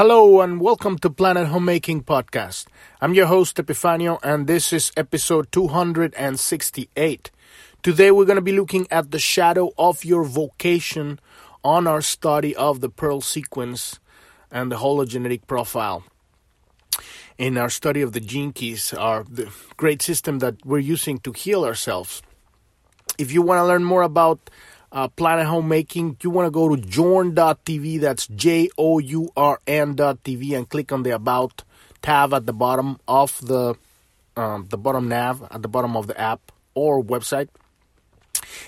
Hello and welcome to Planet Homemaking Podcast. I'm your host Epifanio and this is episode 268. Today we're going to be looking at the shadow of your vocation on our study of the Pearl Sequence and the Hologenetic Profile. In our study of the gene keys, the great system that we're using to heal ourselves. If you want to learn more about Planet Homemaking, you want to go to journ.tv, that's journ.tv, and click on the About tab at the bottom of the bottom nav, at the bottom of the app or website.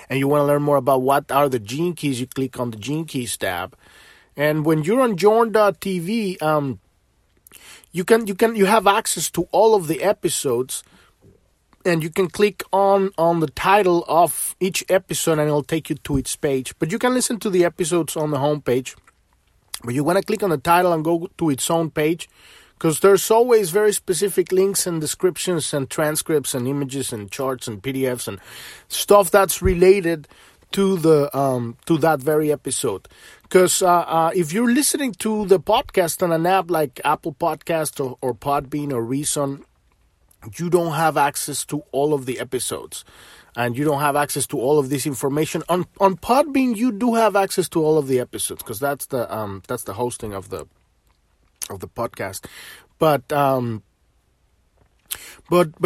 And you want to learn more about what are the gene keys, you click on the Gene Keys tab. And when you're on journ.tv, you have access to all of the episodes. And you can click on the title of each episode and it'll take you to its page. But you can listen to the episodes on the homepage. But you want to click on the title and go to its own page, because there's always very specific links and descriptions and transcripts and images and charts and PDFs and stuff that's related to the to that very episode. Because if you're listening to the podcast on an app like Apple Podcast or Podbean or Reason, you don't have access to all of the episodes and you don't have access to all of this information. On Podbean, you do have access to all of the episodes because that's the hosting of the podcast. But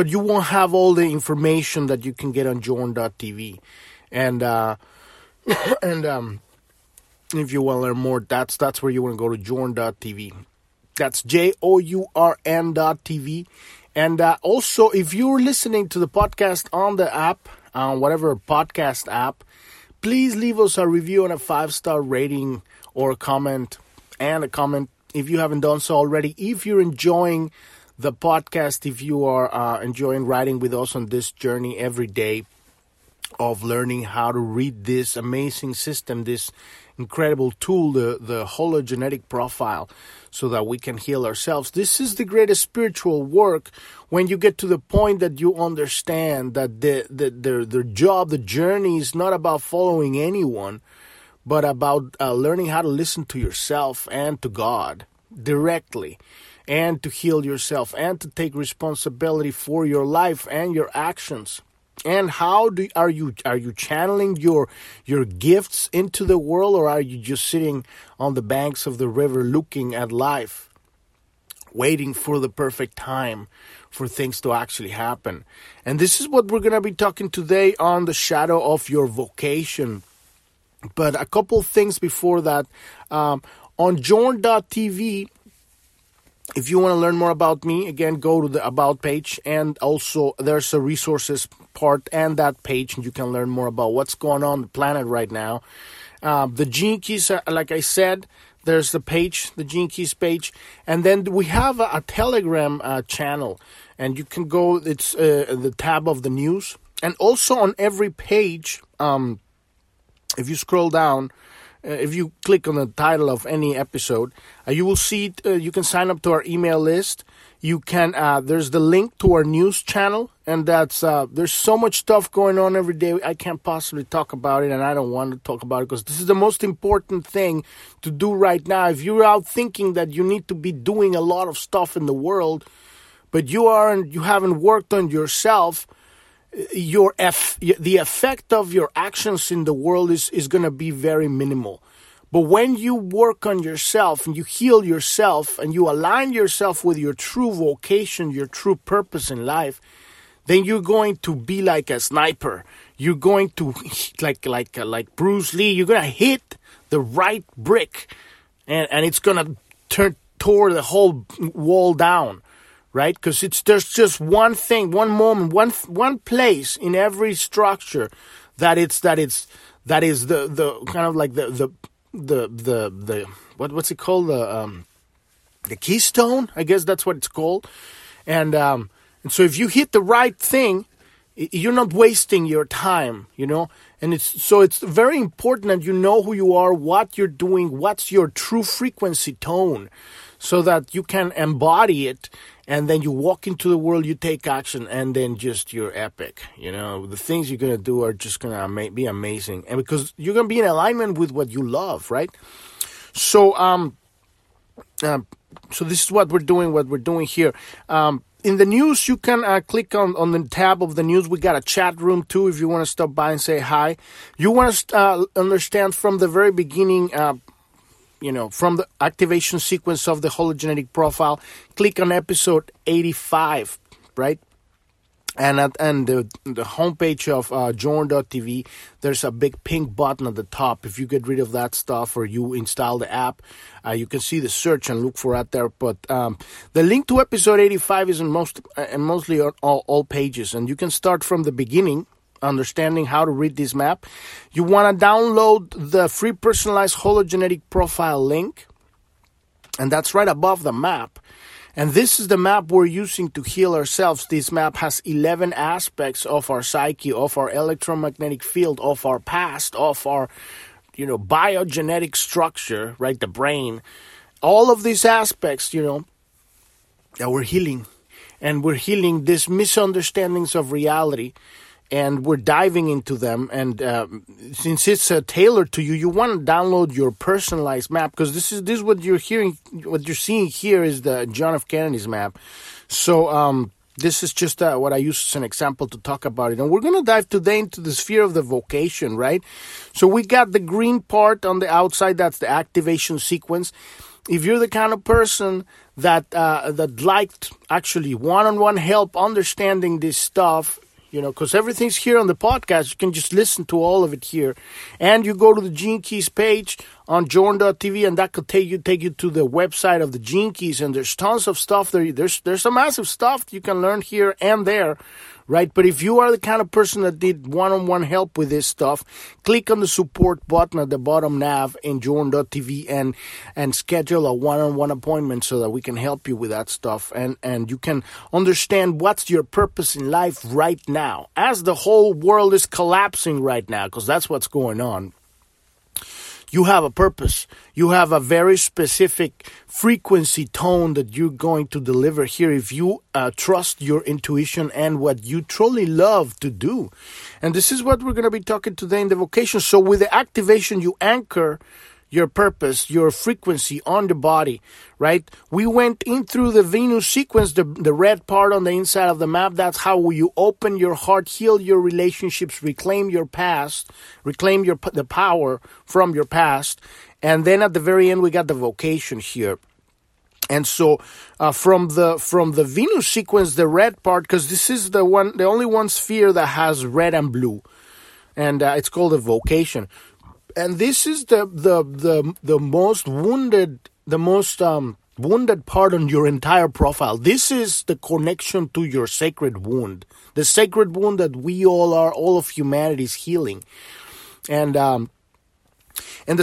you won't have all the information that you can get on journ.tv. And if you want to learn more, that's where you want to go, to journ.tv. That's journ.tv. And also, if you're listening to the podcast on the app, on whatever podcast app, please leave us a review and a 5-star rating or a comment, if you haven't done so already. If you're enjoying the podcast, if you are enjoying riding with us on this journey every day of learning how to read this amazing system, this incredible tool, the hologenetic profile, so that we can heal ourselves. This is the greatest spiritual work, when you get to the point that you understand that the job, the journey is not about following anyone, but about learning how to listen to yourself and to God directly, and to heal yourself, and to take responsibility for your life and your actions. And how are you channeling your gifts into the world, or are you just sitting on the banks of the river looking at life, waiting for the perfect time for things to actually happen? And this is what we're going to be talking today on the shadow of your vocation. But a couple things before that. On journ.tv, if you want to learn more about me, again, go to the About page, and also there's a resources part and that page, and you can learn more about what's going on the planet right now. The Gene Keys, like I said, there's the page, the Gene Keys page, and then we have a Telegram channel, and you can go, it's the tab of the news, and also on every page, if you scroll down, if you click on the title of any episode, you will see you can sign up to our email list. You can there's the link to our news channel, and that's there's so much stuff going on every day. I can't possibly talk about it, and I don't want to talk about it because this is the most important thing to do right now. If you're out thinking that you need to be doing a lot of stuff in the world, but you haven't worked on yourself, the effect of your actions in the world is going to be very minimal. But when you work on yourself and you heal yourself and you align yourself with your true vocation, your true purpose in life, then you're going to be like a sniper. You're going to, like Bruce Lee, you're going to hit the right brick, and it's going to tore the whole wall down. Right? Because there's just one thing, one moment, one place in every structure that is the kind of like the what's it called, the keystone, I guess that's what it's called, and so if you hit the right thing, you're not wasting your time, you know. And it's very important that you know who you are, what you're doing, what's your true frequency tone, so that you can embody it, and then you walk into the world, you take action, and then just you're epic. You know, the things you're going to do are just going to be amazing, and because you're going to be in alignment with what you love, right? So So this is what we're doing here. In the news, you can click on the tab of the news. We got a chat room, too, if you want to stop by and say hi. You want to understand from the very beginning, from the activation sequence of the hologenetic profile, click on episode 85, right? And the homepage of journ.tv, there's a big pink button at the top. If you get rid of that stuff or you install the app, you can see the search and look for it there. But the link to episode 85 is in mostly on all pages. And you can start from the beginning, understanding how to read this map. You want to download the free personalized hologenetic profile link. And that's right above the map. And this is the map we're using to heal ourselves. This map has 11 aspects of our psyche, of our electromagnetic field, of our past, of our, biogenetic structure, right? The brain. All of these aspects, that we're healing. And we're healing these misunderstandings of reality. And we're diving into them. And since it's tailored to you, you want to download your personalized map, because this is what you're hearing, what you're seeing here is the John F. Kennedy's map. So this is just what I use as an example to talk about it. And we're going to dive today into the sphere of the vocation, right? So we got the green part on the outside. That's the activation sequence. If you're the kind of person that liked actually one-on-one help understanding this stuff, because everything's here on the podcast. You can just listen to all of it here. And you go to the Gene Keys page on journ.tv, and that could take you to the website of the Gene Keys. And there's tons of stuff there. There's some massive stuff you can learn here and there, right? But if you are the kind of person that did one-on-one help with this stuff, click on the support button at the bottom nav in journ.tv and schedule a one-on-one appointment so that we can help you with that stuff. And you can understand what's your purpose in life right now, as the whole world is collapsing right now, because that's what's going on. You have a purpose. You have a very specific frequency tone that you're going to deliver here if you trust your intuition and what you truly love to do. And this is what we're going to be talking today in the vocation. So with the activation, you anchor your purpose, your frequency on the body, right? We went in through the Venus sequence, the red part on the inside of the map. That's how you open your heart, heal your relationships, reclaim your past, reclaim the power from your past. And then at the very end, we got the vocation here. And so from the Venus sequence, the red part, because this is the only one sphere that has red and blue, and it's called a vocation. And this is the most wounded, the most wounded part on your entire profile. This is the connection to your sacred wound, the sacred wound that we all are, all of humanity is healing. And the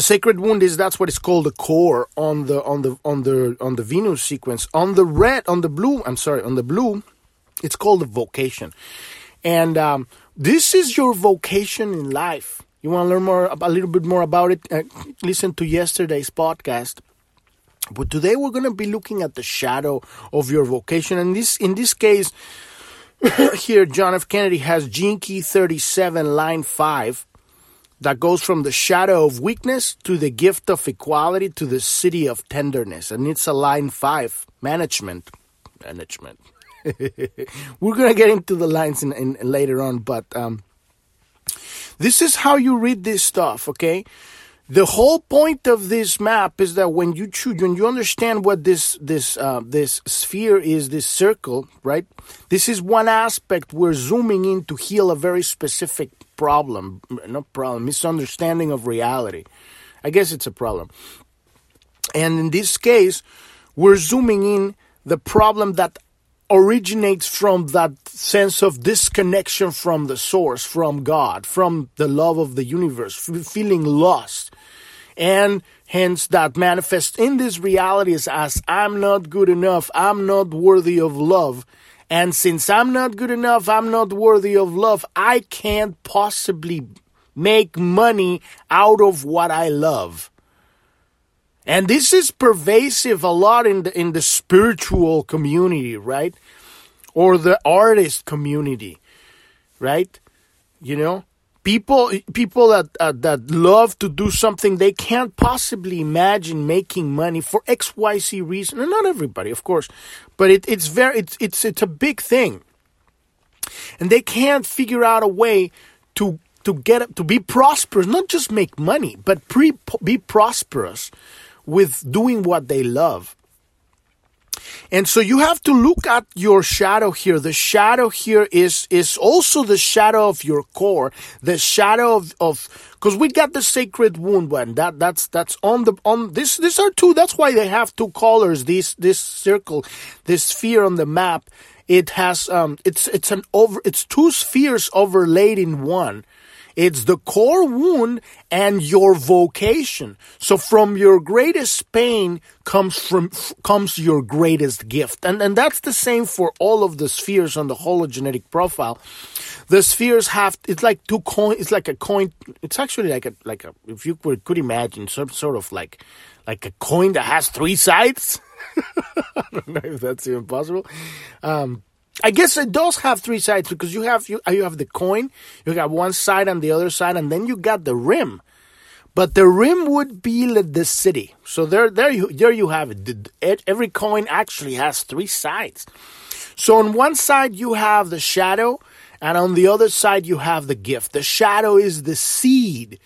sacred wound is, that's what is called the core on the Venus sequence. On the blue, it's called the vocation. And this is your vocation in life. You want to learn a little bit more about it? Listen to yesterday's podcast. But today we're going to be looking at the shadow of your vocation. And in this case, here, John F. Kennedy has Gene Key 37, line 5, that goes from the shadow of weakness to the gift of equality to the city of tenderness. And it's a line 5, management. Management. We're going to get into the lines in later on, but... this is how you read this stuff, okay? The whole point of this map is that when you understand what this sphere is, this circle, right? This is one aspect we're zooming in to heal a very specific misunderstanding of reality. I guess it's a problem. And in this case, we're zooming in the problem that originates from that sense of disconnection from the source, from God, from the love of the universe, feeling lost. And hence that manifests in these realities as I'm not good enough, I'm not worthy of love. And since I'm not good enough, I'm not worthy of love, I can't possibly make money out of what I love. And this is pervasive a lot in the spiritual community, right? Or the artist community, right? People that love to do something, they can't possibly imagine making money for XYZ reason. And not everybody, of course, but it's a big thing, and they can't figure out a way to get to be prosperous, not just make money, but be prosperous with doing what they love. And so you have to look at your shadow here. The shadow here is also the shadow of your core, the shadow of because we got the sacred wound one. That's on this. These are two. That's why they have two colors. This circle, this sphere on the map. It has it's two spheres overlaid in one. It's the core wound and your vocation. So from your greatest pain comes your greatest gift. And that's the same for all of the spheres on the hologenetic profile. The spheres have, it's like two coin, it's like a coin. It's actually like a, if you could imagine some sort of like a coin that has three sides. I don't know if that's even possible. I guess it does have three sides because you have the coin, you got one side and the other side, and then you got the rim. But the rim would be like the city. So there you have it. Every coin actually has three sides. So on one side you have the shadow, and on the other side you have the gift. The shadow is the seed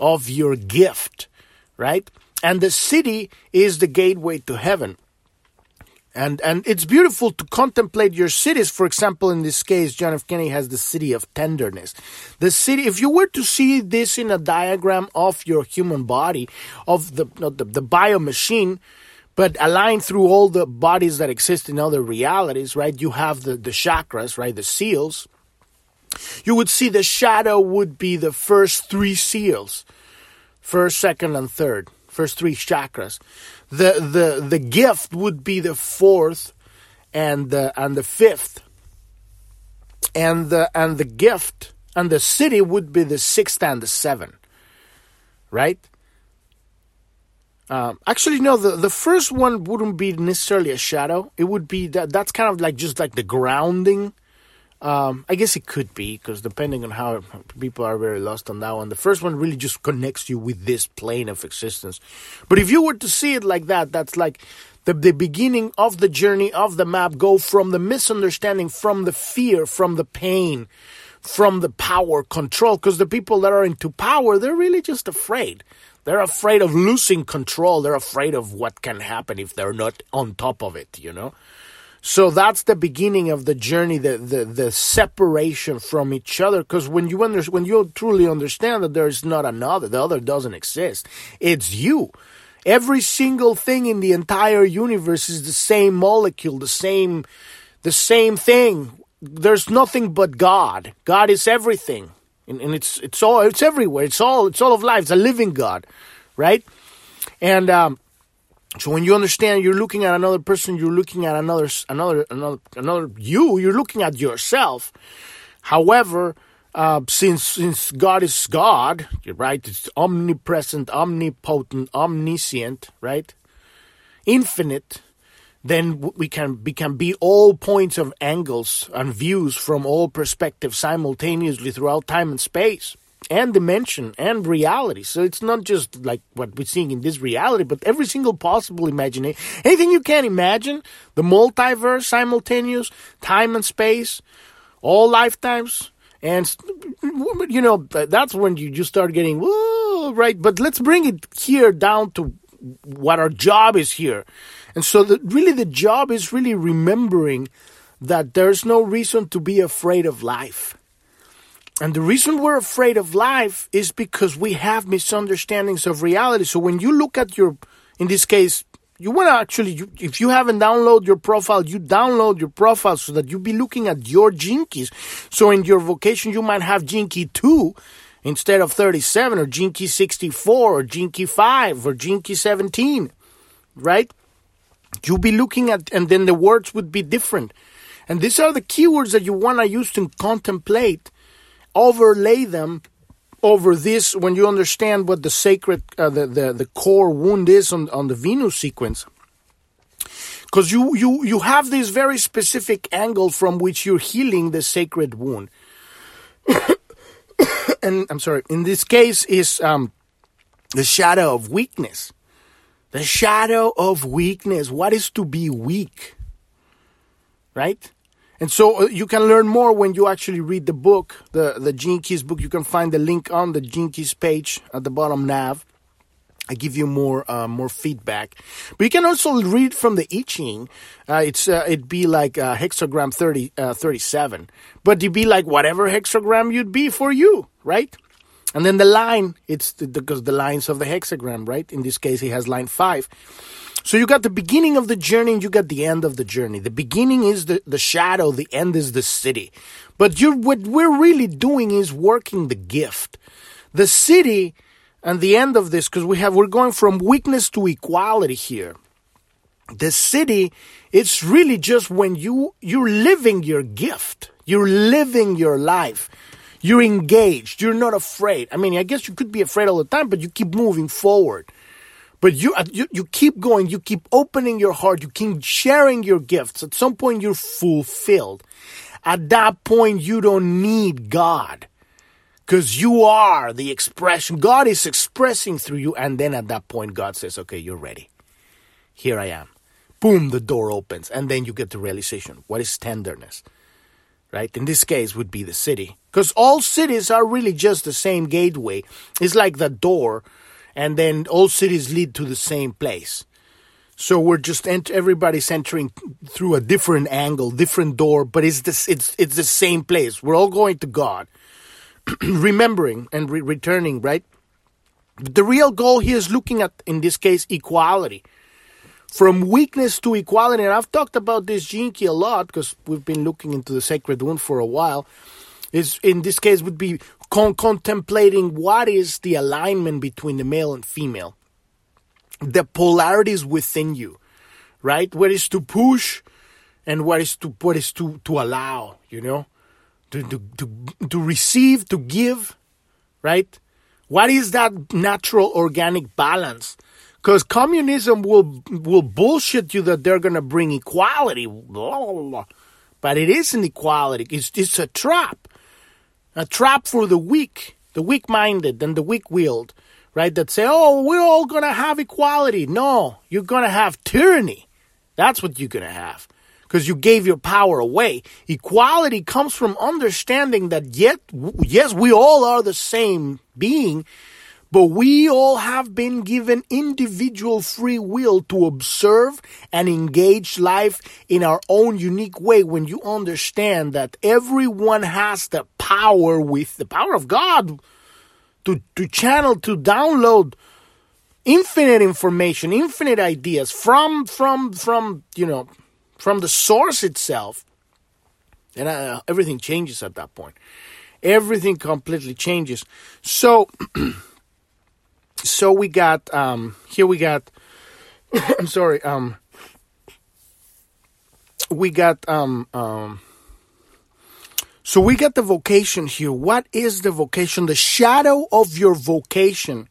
of your gift, right? And the city is the gateway to heaven. And it's beautiful to contemplate your cities. For example, in this case, John F. Kennedy has the city of tenderness. The city, if you were to see this in a diagram of your human body, of the bio machine, but aligned through all the bodies that exist in other realities, right? You have the chakras, right? The seals. You would see the shadow would be the first three seals. First, second, and third. First three chakras. The gift would be the fourth and the fifth. And the gift and the city would be the sixth and the seventh. Right? Actually, no, the first one wouldn't be necessarily a shadow. It would be that's kind of like just like the grounding. I guess it could be, because depending on how people are very lost on that one, the first one really just connects you with this plane of existence. But if you were to see it like that, that's like the beginning of the journey of the map. Go from the misunderstanding, from the fear, from the pain, from the power control, because the people that are into power, they're really just afraid. They're afraid of losing control. They're afraid of what can happen if they're not on top of it, you know? So that's the beginning of the journey, the separation from each other. Because when you truly understand that there is not another, the other doesn't exist. It's you. Every single thing in the entire universe is the same molecule, the same thing. There's nothing but God. God is everything, and it's all, it's everywhere. It's all of life. It's a living God, right? And so when you understand, you're looking at another person, you're looking at another you. You're looking at yourself. However, since God is God, right? It's omnipresent, omnipotent, omniscient, right? Infinite. Then we can be all points of angles and views from all perspectives simultaneously throughout time and space. And dimension and reality. So it's not just like what we're seeing in this reality, but every single possible imagination. Anything you can imagine, the multiverse, simultaneous, time and space, all lifetimes. And, you know, that's when you start getting, whoa, right? But let's bring it here down to what our job is here. And so the job is really remembering that there's no reason to be afraid of life. And the reason we're afraid of life is because we have misunderstandings of reality. So when you look at your, in this case, you want to actually, if you haven't downloaded your profile, you download your profile so that you'll be looking at your jinkies. So in your vocation, you might have jinky 2 instead of 37 or jinky 64 or jinky 5 or jinky 17, right? You'll be looking at, and then the words would be different. And these are the keywords that you want to use to contemplate. Overlay them over this when you understand what the sacred, the core wound is on the Venus sequence. Because you have this very specific angle from which you're healing the sacred wound. in this case is the shadow of weakness. The shadow of weakness. What is to be weak? Right? And so you can learn more when you actually read the book, the Gene Keys book. You can find the link on the Gene Keys page at the bottom nav. I give you more feedback. But you can also read from the I Ching. It'd be like hexagram 37. But it'd be like whatever hexagram you'd be for you, right? And then the line, it's because the lines of the hexagram, right? In this case, he has line 5. So you got the beginning of the journey and you got the end of the journey. The beginning is the shadow. The end is the city. But what we're really doing is working the gift. The city... And the end of this, because we're going from weakness to equality here. The city, it's really just when you're living your gift. You're living your life. You're engaged. You're not afraid. I mean, I guess you could be afraid all the time, but you keep moving forward. But you keep going. You keep opening your heart. You keep sharing your gifts. At some point, you're fulfilled. At that point, you don't need God. Because you are the expression. God is expressing through you. And then at that point, God says, okay, you're ready. Here I am. Boom, the door opens. And then you get the realization. What is tenderness? Right? In this case, would be the city. Because all cities are really just the same gateway. It's like the door. And then all cities lead to the same place. So we're just everybody's entering through a different angle, different door. But it's the same place. We're all going to God. Remembering and returning, right? But the real goal here is looking at, in this case, equality. From weakness to equality. And I've talked about this Gene Key a lot because we've been looking into the sacred wound for a while. Is in this case would be contemplating what is the alignment between the male and female. The polarities within you, right? What is to push and what is to allow, you know? To receive, to give, right? What is that natural organic balance? Because communism will bullshit you that they're going to bring equality. Blah, blah, blah. But it isn't equality. It's a trap. A trap for the weak-minded and the weak-willed, right? That say, oh, we're all going to have equality. No, you're going to have tyranny. That's what you're going to have. Because you gave your power away. Equality comes from understanding that yes, we all are the same being, but we all have been given individual free will to observe and engage life in our own unique way. When you understand that everyone has the power with the power of God to channel, to download infinite information, infinite ideas from the source itself, and everything changes at that point. Everything completely changes. So, we got the vocation here. What is the vocation? The shadow of your vocation.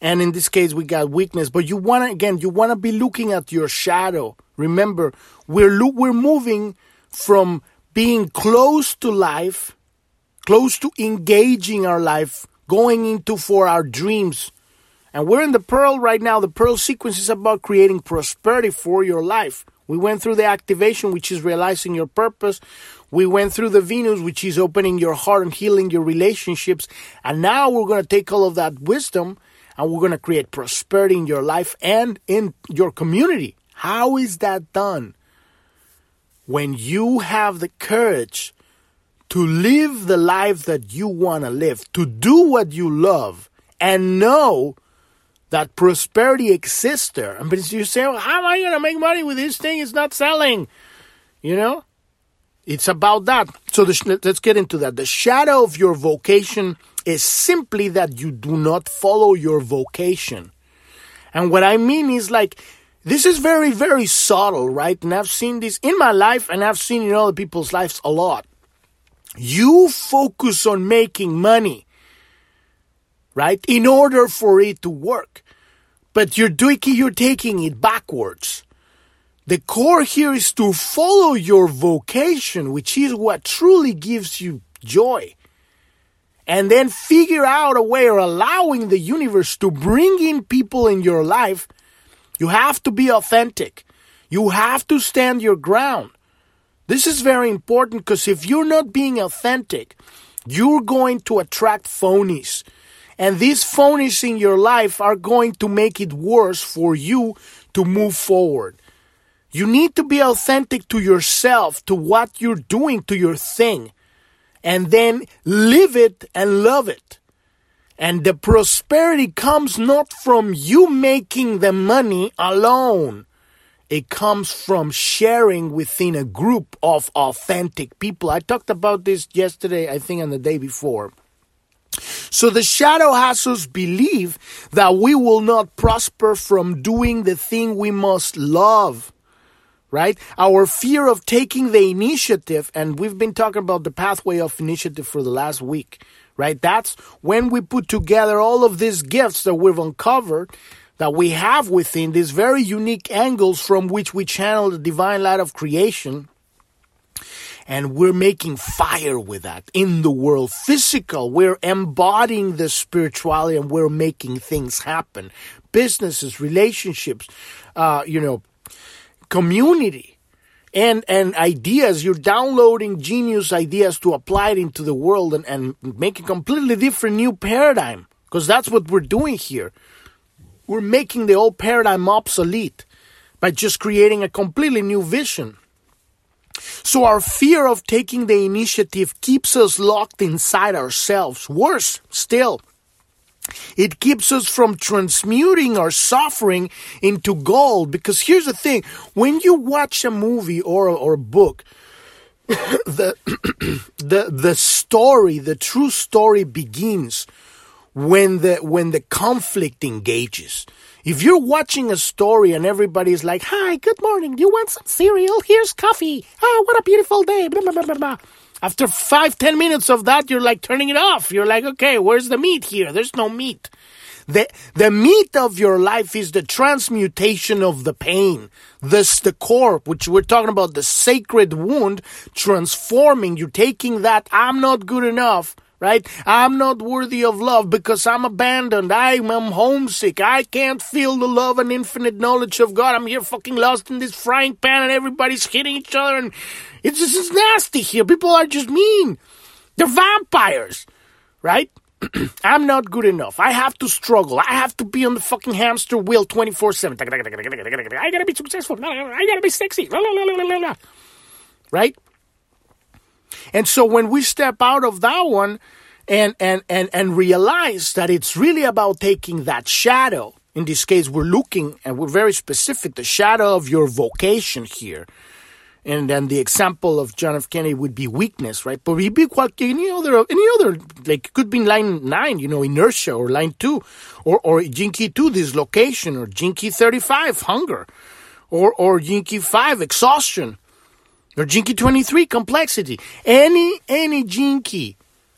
And in this case, we got weakness. But you want to be looking at your shadow. Remember, we're moving from being close to life, close to engaging our life, going into for our dreams. And we're in the Pearl right now. The Pearl sequence is about creating prosperity for your life. We went through the activation, which is realizing your purpose. We went through the Venus, which is opening your heart and healing your relationships. And now we're going to take all of that wisdom and we're going to create prosperity in your life and in your community. How is that done? When you have the courage to live the life that you want to live, to do what you love, and know that prosperity exists there. And but you say, well, how am I going to make money with this thing? It's not selling. You know? It's about that. So let's get into that. The shadow of your vocation is simply that you do not follow your vocation. And what I mean is like, this is very, very subtle, right? And I've seen this in my life and I've seen in other people's lives a lot. You focus on making money, right? In order for it to work. But you're taking it backwards. The core here is to follow your vocation, which is what truly gives you joy. and then figure out a way, or allowing the universe to bring in people in your life, you have to be authentic. You have to stand your ground. This is very important, because if you're not being authentic, you're going to attract phonies. And these phonies in your life are going to make it worse for you to move forward. You need to be authentic to yourself, to what you're doing, to your thing. And then live it and love it. And the prosperity comes not from you making the money alone. It comes from sharing within a group of authentic people. I talked about this yesterday, I think, and the day before. So the shadow has us believe that we will not prosper from doing the thing we most love, right? Our fear of taking the initiative, and we've been talking about the pathway of initiative for the last week, right? That's when we put together all of these gifts that we've uncovered, that we have within, these very unique angles from which we channel the divine light of creation. And we're making fire with that in the world physical. We're embodying the spirituality, and we're making things happen. Businesses, relationships, community, and ideas. You're downloading genius ideas to apply it into the world and make a completely different new paradigm. Because that's what we're doing here. We're making the old paradigm obsolete by just creating a completely new vision. So our fear of taking the initiative keeps us locked inside ourselves. Worse still, it keeps us from transmuting our suffering into gold. Because here's the thing, when you watch a movie or a book, the story, the true story begins when the conflict engages. If you're watching a story and everybody's like, "Hi, good morning, do you want some cereal? Here's coffee. Oh, what a beautiful day." Blah, blah, blah, blah, blah. After 5-10 minutes of that, you're like turning it off. You're like, okay, where's the meat here? There's no meat. The meat of your life is the transmutation of the pain. This, the core, which we're talking about, the sacred wound, transforming. You're taking that, I'm not good enough, right? I'm not worthy of love because I'm abandoned. I'm homesick. I can't feel the love and infinite knowledge of God. I'm here fucking lost in this frying pan and everybody's hitting each other. And it's just, it's nasty here. People are just mean. They're vampires, right? I'm not good enough. I have to struggle. I have to be on the fucking hamster wheel 24/7. I gotta be successful. I gotta be sexy. Right? And so when we step out of that one and realize that it's really about taking that shadow, in this case we're looking, and we're very specific, the shadow of your vocation here. And then the example of John F. Kennedy would be weakness, right? But it would be any other, like it could be line 9, inertia, or line 2, or Jinki 2, dislocation, or Jinki 35, hunger, or Jinki 5, exhaustion. Or Jinki 23, complexity. Any Jinki,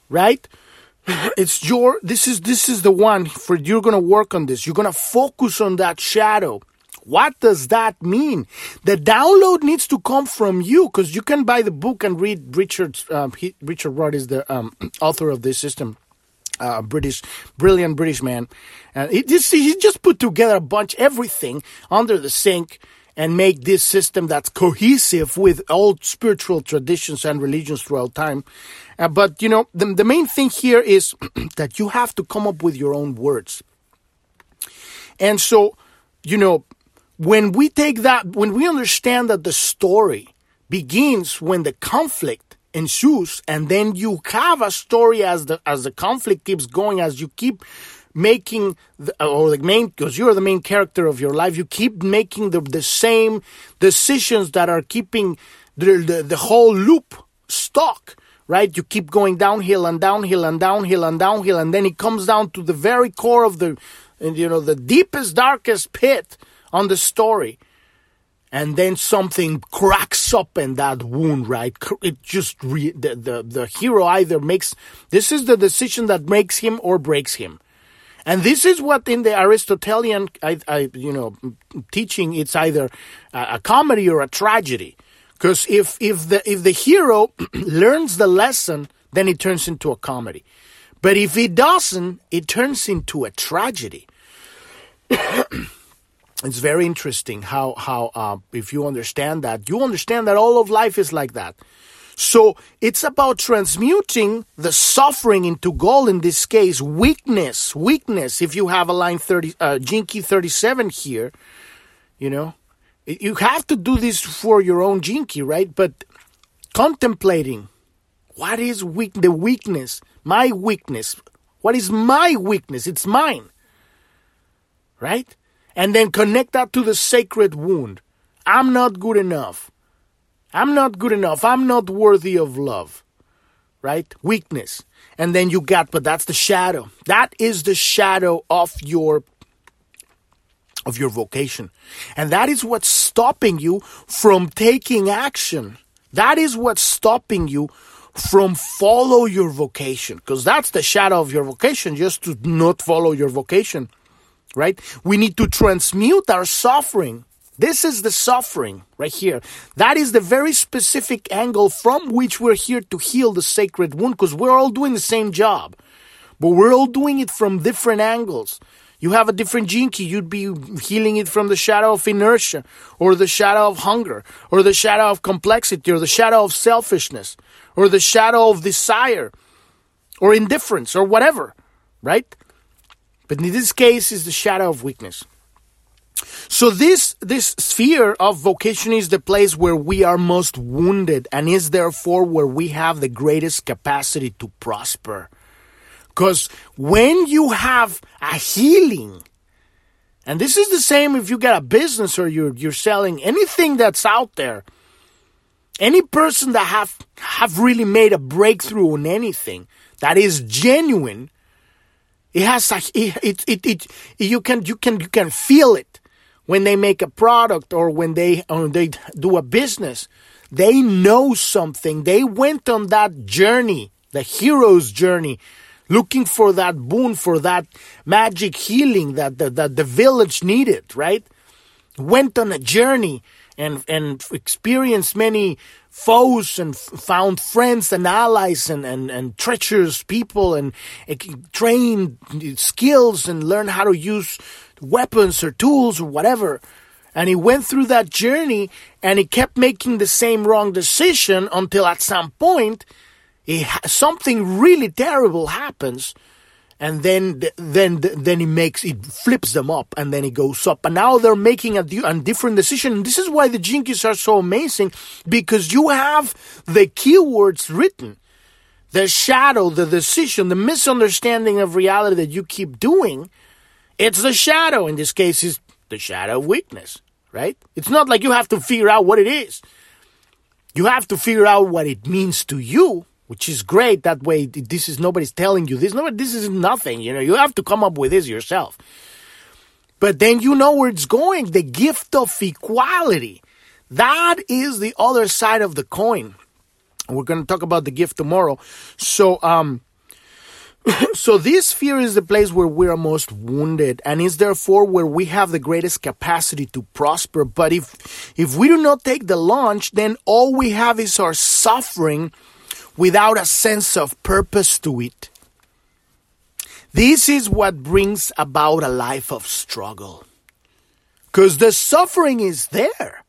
right? It's this is the one for you're going to work on this. You're going to focus on that shadow. What does that mean? The download needs to come from you, because you can buy the book and read Richard Rudd is the author of this system. Brilliant British man. He just put together everything under the sink, and make this system that's cohesive with all spiritual traditions and religions throughout time. But the main thing here is that you have to come up with your own words. And so, when we take that, when we understand that the story begins when the conflict ensues, and then you have a story as the conflict keeps going, as you keep making because you're the main character of your life, you keep making the same decisions that are keeping the whole loop stuck, right? You keep going downhill and downhill and downhill and downhill, and then it comes down to the very core of the deepest, darkest pit on the story. And then something cracks open that wound, right? It just the hero either makes, this is the decision that makes him or breaks him. And this is what in the Aristotelian, teaching, it's either a comedy or a tragedy. Because if the hero learns the lesson, then it turns into a comedy. But if it doesn't, it turns into a tragedy. It's very interesting how if you understand that all of life is like that. So it's about transmuting the suffering into gold. In this case, weakness. If you have a line 30, Jinky 37 here, you know, you have to do this for your own Jinky, right? But contemplating what is the weakness, my weakness. What is my weakness? It's mine, right? And then connect that to the sacred wound. I'm not good enough. I'm not good enough. I'm not worthy of love. Right? Weakness. And then you got, but that's the shadow. That is the shadow of your vocation. And that is what's stopping you from taking action. That is what's stopping you from follow your vocation. Because that's the shadow of your vocation, just to not follow your vocation. Right? We need to transmute our suffering. This is the suffering right here. That is the very specific angle from which we're here to heal the sacred wound, because we're all doing the same job, but we're all doing it from different angles. You have a different Jinky, you'd be healing it from the shadow of inertia, or the shadow of hunger, or the shadow of complexity, or the shadow of selfishness, or the shadow of desire, or indifference, or whatever, right? But in this case, is the shadow of weakness. So this sphere of vocation is the place where we are most wounded, and is therefore where we have the greatest capacity to prosper. Because when you have a healing, and this is the same if you got a business or you're selling anything that's out there, any person that have really made a breakthrough on anything that is genuine, it has you can feel it when they make a product or when they do a business. They know something. They went on that journey, the hero's journey, looking for that boon, for that magic healing that the village needed, right? Went on a journey and experienced many foes and found friends and allies and treacherous people, and trained skills and learned how to use weapons or tools or whatever. And he went through that journey, and he kept making the same wrong decision until at some point something really terrible happens, and then it flips them up, and then it goes up. And now they're making a different decision. And this is why the Jinkis are so amazing, because you have the keywords written. The shadow, the decision, the misunderstanding of reality that you keep doing, it's the shadow. In this case, is the shadow of weakness, right? It's not like you have to figure out what it is. You have to figure out what it means to you, which is great. That way, this is nobody's telling you this. Nobody, this is nothing. You know, you have to come up with this yourself. But then you know where it's going. The gift of equality. That is the other side of the coin. We're going to talk about the gift tomorrow. So this fear is the place where we are most wounded, and is therefore where we have the greatest capacity to prosper. But if we do not take the launch, then all we have is our suffering, without a sense of purpose to it. This is what brings about a life of struggle. Because the suffering is there.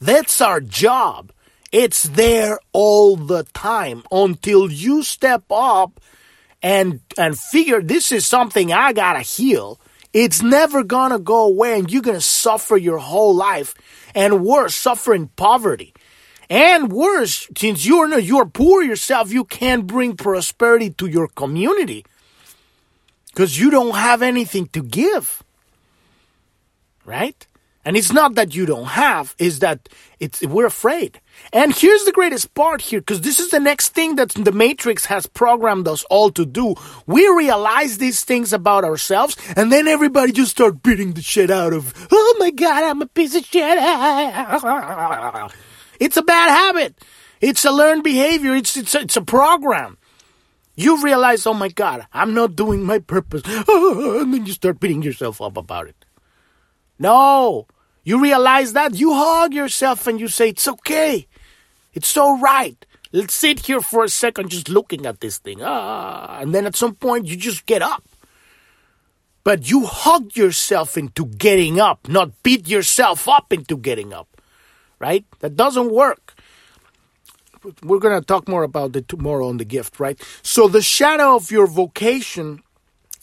That's our job. It's there all the time until you step up and figure this is something I gotta heal. It's never gonna go away, and you're gonna suffer your whole life. And worse, suffering poverty. And worse, since you're poor yourself, you can't bring prosperity to your community because you don't have anything to give, right? And it's not that you don't have, is that we're afraid. And here's the greatest part here, because this is the next thing that the Matrix has programmed us all to do. We realize these things about ourselves, and then everybody just start beating the shit out of, oh my God, I'm a piece of shit. It's a bad habit. It's a learned behavior. It's a program. You realize, oh my God, I'm not doing my purpose. And then you start beating yourself up about it. No. You realize that. You hug yourself and you say, it's okay. It's all right. Let's sit here for a second just looking at this thing. And then at some point you just get up. But you hug yourself into getting up, not beat yourself up into getting up, right? That doesn't work. We're going to talk more about it tomorrow on the gift, right? So the shadow of your vocation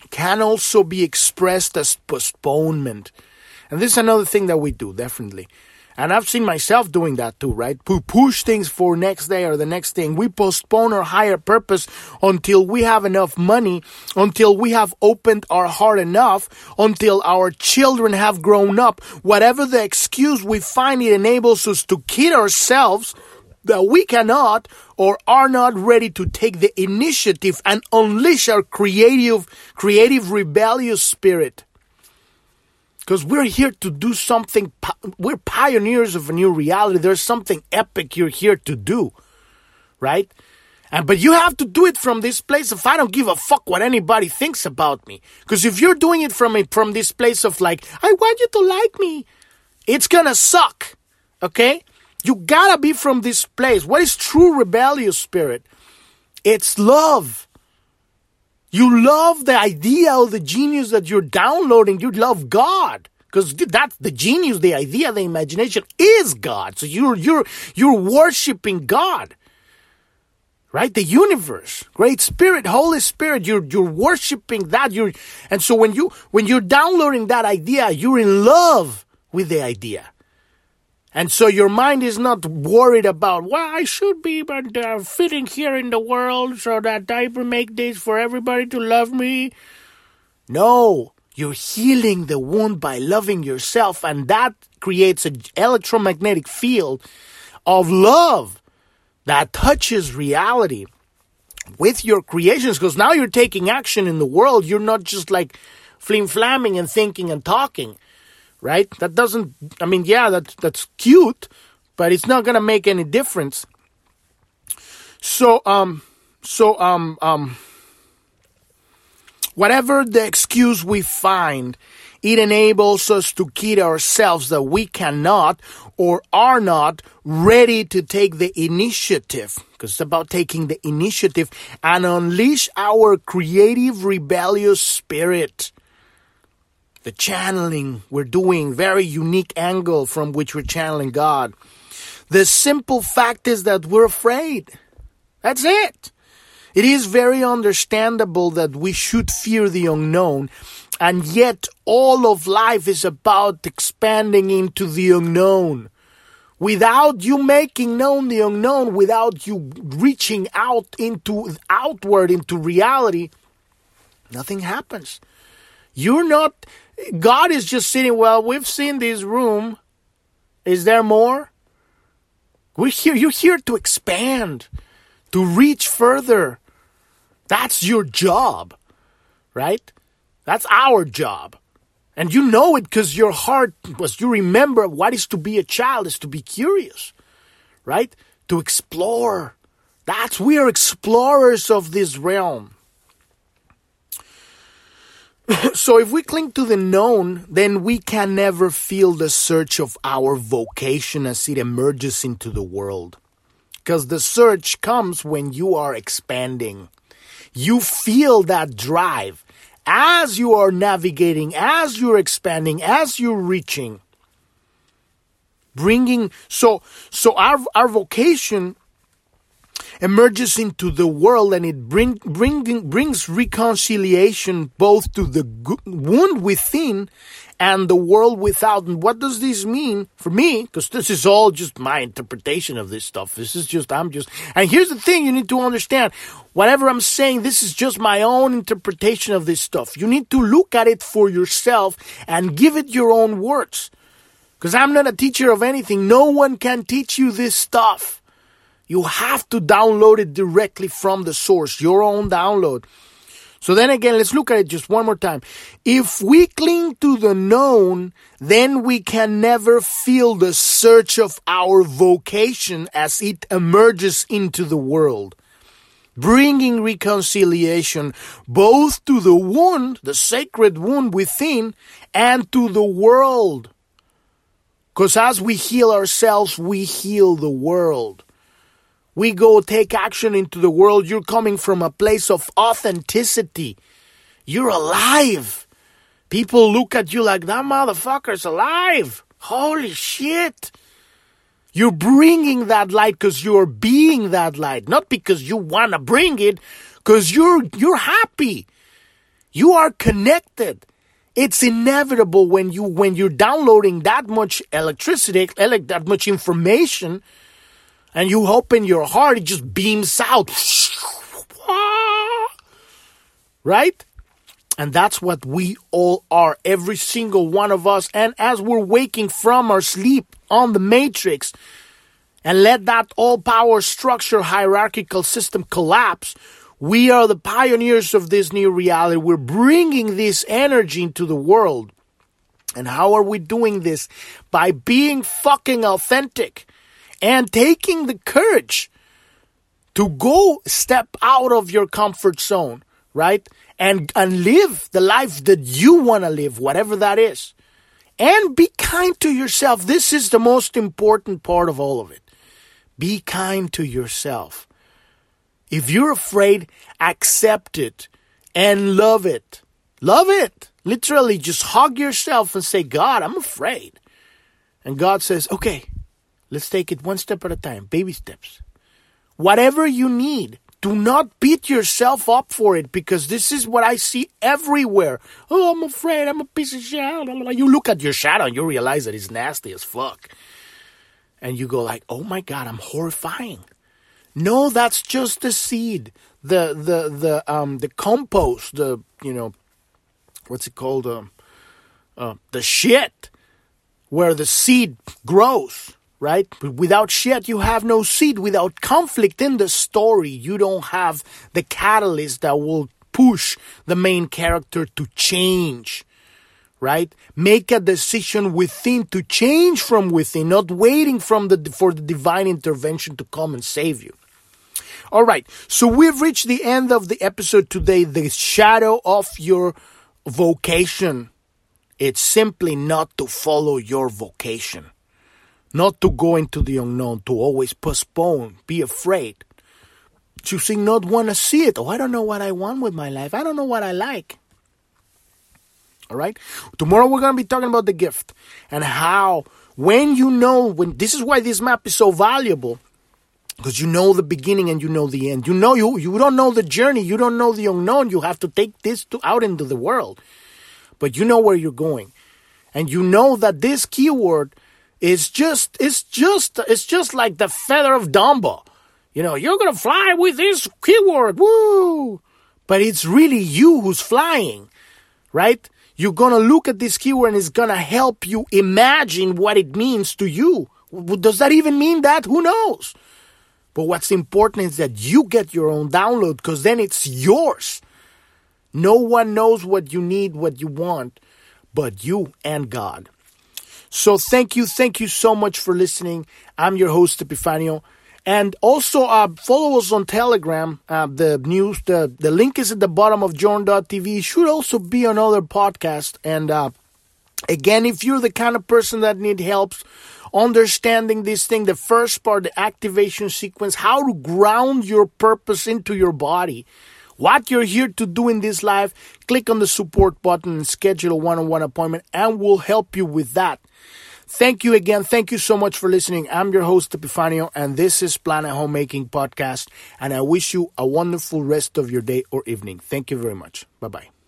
can also be expressed as postponement. And this is another thing that we do, definitely. And I've seen myself doing that too, right? We push things for next day or the next thing. We postpone our higher purpose until we have enough money, until we have opened our heart enough, until our children have grown up. Whatever the excuse we find, it enables us to kid ourselves that we cannot or are not ready to take the initiative and unleash our creative rebellious spirit. Because we're here to do something, we're pioneers of a new reality. There's something epic you're here to do, right? But you have to do it from this place of, I don't give a fuck what anybody thinks about me. Because if you're doing it from this place of like, I want you to like me, it's gonna suck, okay? You gotta be from this place. What is true rebellious spirit? It's love. You love the idea or the genius that you're downloading. You love God. Because that's the genius, the idea, the imagination is God. So you're worshiping God. Right? The universe. Great Spirit, Holy Spirit. You're worshiping that. And so when you're downloading that idea, you're in love with the idea. And so your mind is not worried about, well, I should be fitting here in the world so that I make this for everybody to love me. No, you're healing the wound by loving yourself, and that creates an electromagnetic field of love that touches reality with your creations, because now you're taking action in the world. You're not just like flim-flamming and thinking and talking. Right? That doesn't, I mean, yeah, that's cute, but it's not going to make any difference. So whatever the excuse we find, it enables us to kid ourselves that we cannot or are not ready to take the initiative, because it's about taking the initiative and unleash our creative rebellious spirit. The channeling we're doing, very unique angle from which we're channeling God. The simple fact is that we're afraid. That's it. It is very understandable that we should fear the unknown, and yet all of life is about expanding into the unknown. Without you making known the unknown, without you reaching out into outward into reality, nothing happens. You're not... God is just sitting, well, we've seen this room. Is there more? We're here. You're here to expand, to reach further. That's your job, right? That's our job. And you know it because your heart was, you remember what is to be a child is to be curious, right? To explore. We are explorers of this realm. So if we cling to the known, then we can never feel the search of our vocation as it emerges into the world. Because the search comes when you are expanding. You feel that drive as you are navigating, as you're expanding, as you're reaching. So our vocation emerges into the world, and it brings reconciliation both to the wound within and the world without. And what does this mean for me? Because this is all just my interpretation of this stuff. And here's the thing you need to understand. Whatever I'm saying, this is just my own interpretation of this stuff. You need to look at it for yourself and give it your own words. Because I'm not a teacher of anything. No one can teach you this stuff. You have to download it directly from the source, your own download. So then again, let's look at it just one more time. If we cling to the known, then we can never feel the search of our vocation as it emerges into the world, bringing reconciliation both to the wound, the sacred wound within, and to the world. Because as we heal ourselves, we heal the world. we go take action into the world, you're coming from a place of authenticity. You're alive. People look at you like, that motherfucker's alive. Holy shit. You're bringing that light because you're being that light. Not because you want to bring it, because you're happy. You are connected. It's inevitable when you're downloading that much electricity, that much information, and you open your heart, it just beams out. Right? And that's what we all are, every single one of us. And as we're waking from our sleep on the matrix, and let that all-power structure hierarchical system collapse, we are the pioneers of this new reality. We're bringing this energy into the world. And how are we doing this? By being fucking authentic and taking the courage to go step out of your comfort zone, right? And live the life that you want to live, whatever that is. And be kind to yourself. This is the most important part of all of it. Be kind to yourself. If you're afraid, accept it and love it. Love it. Literally, just hug yourself and say, God, I'm afraid. And God says, okay, let's take it one step at a time, baby steps. Whatever you need. Do not beat yourself up for it, because this is what I see everywhere. Oh, I'm afraid. I'm a piece of shit. You look at your shadow and you realize that it's nasty as fuck. And you go like, oh my God, I'm horrifying. No, that's just the seed, the compost, the shit where the seed grows. Right? Without shit, you have no seed. Without conflict in the story, you don't have the catalyst that will push the main character to change. Right? Make a decision within to change from within, not waiting for the divine intervention to come and save you. All right. So we've reached the end of the episode today. The shadow of your vocation. It's simply not to follow your vocation. Not to go into the unknown, to always postpone, be afraid. Choosing not want to see it. Oh, I don't know what I want with my life. I don't know what I like. All right? Tomorrow we're going to be talking about the gift and how when this is why this map is so valuable, because you know the beginning and you know the end. You know you don't know the journey. You don't know the unknown. You have to take this out into the world. But you know where you're going. And you know that this keyword, It's just like the feather of Dumbo. You know, you're going to fly with this keyword. Woo! But it's really you who's flying, right? You're going to look at this keyword and it's going to help you imagine what it means to you. Does that even mean that? Who knows? But what's important is that you get your own download, because then it's yours. No one knows what you need, what you want, but you and God. So thank you so much for listening. I'm your host, Epifanio. And also follow us on Telegram. The link is at the bottom of journ.tv. It should also be on other podcasts. And again, if you're the kind of person that needs help understanding this thing, the first part, the activation sequence, how to ground your purpose into your body, what you're here to do in this life, click on the support button and schedule a one-on-one appointment, and we'll help you with that. Thank you again. Thank you so much for listening. I'm your host, Epifanio, and this is Planet Homemaking Podcast, and I wish you a wonderful rest of your day or evening. Thank you very much. Bye-bye.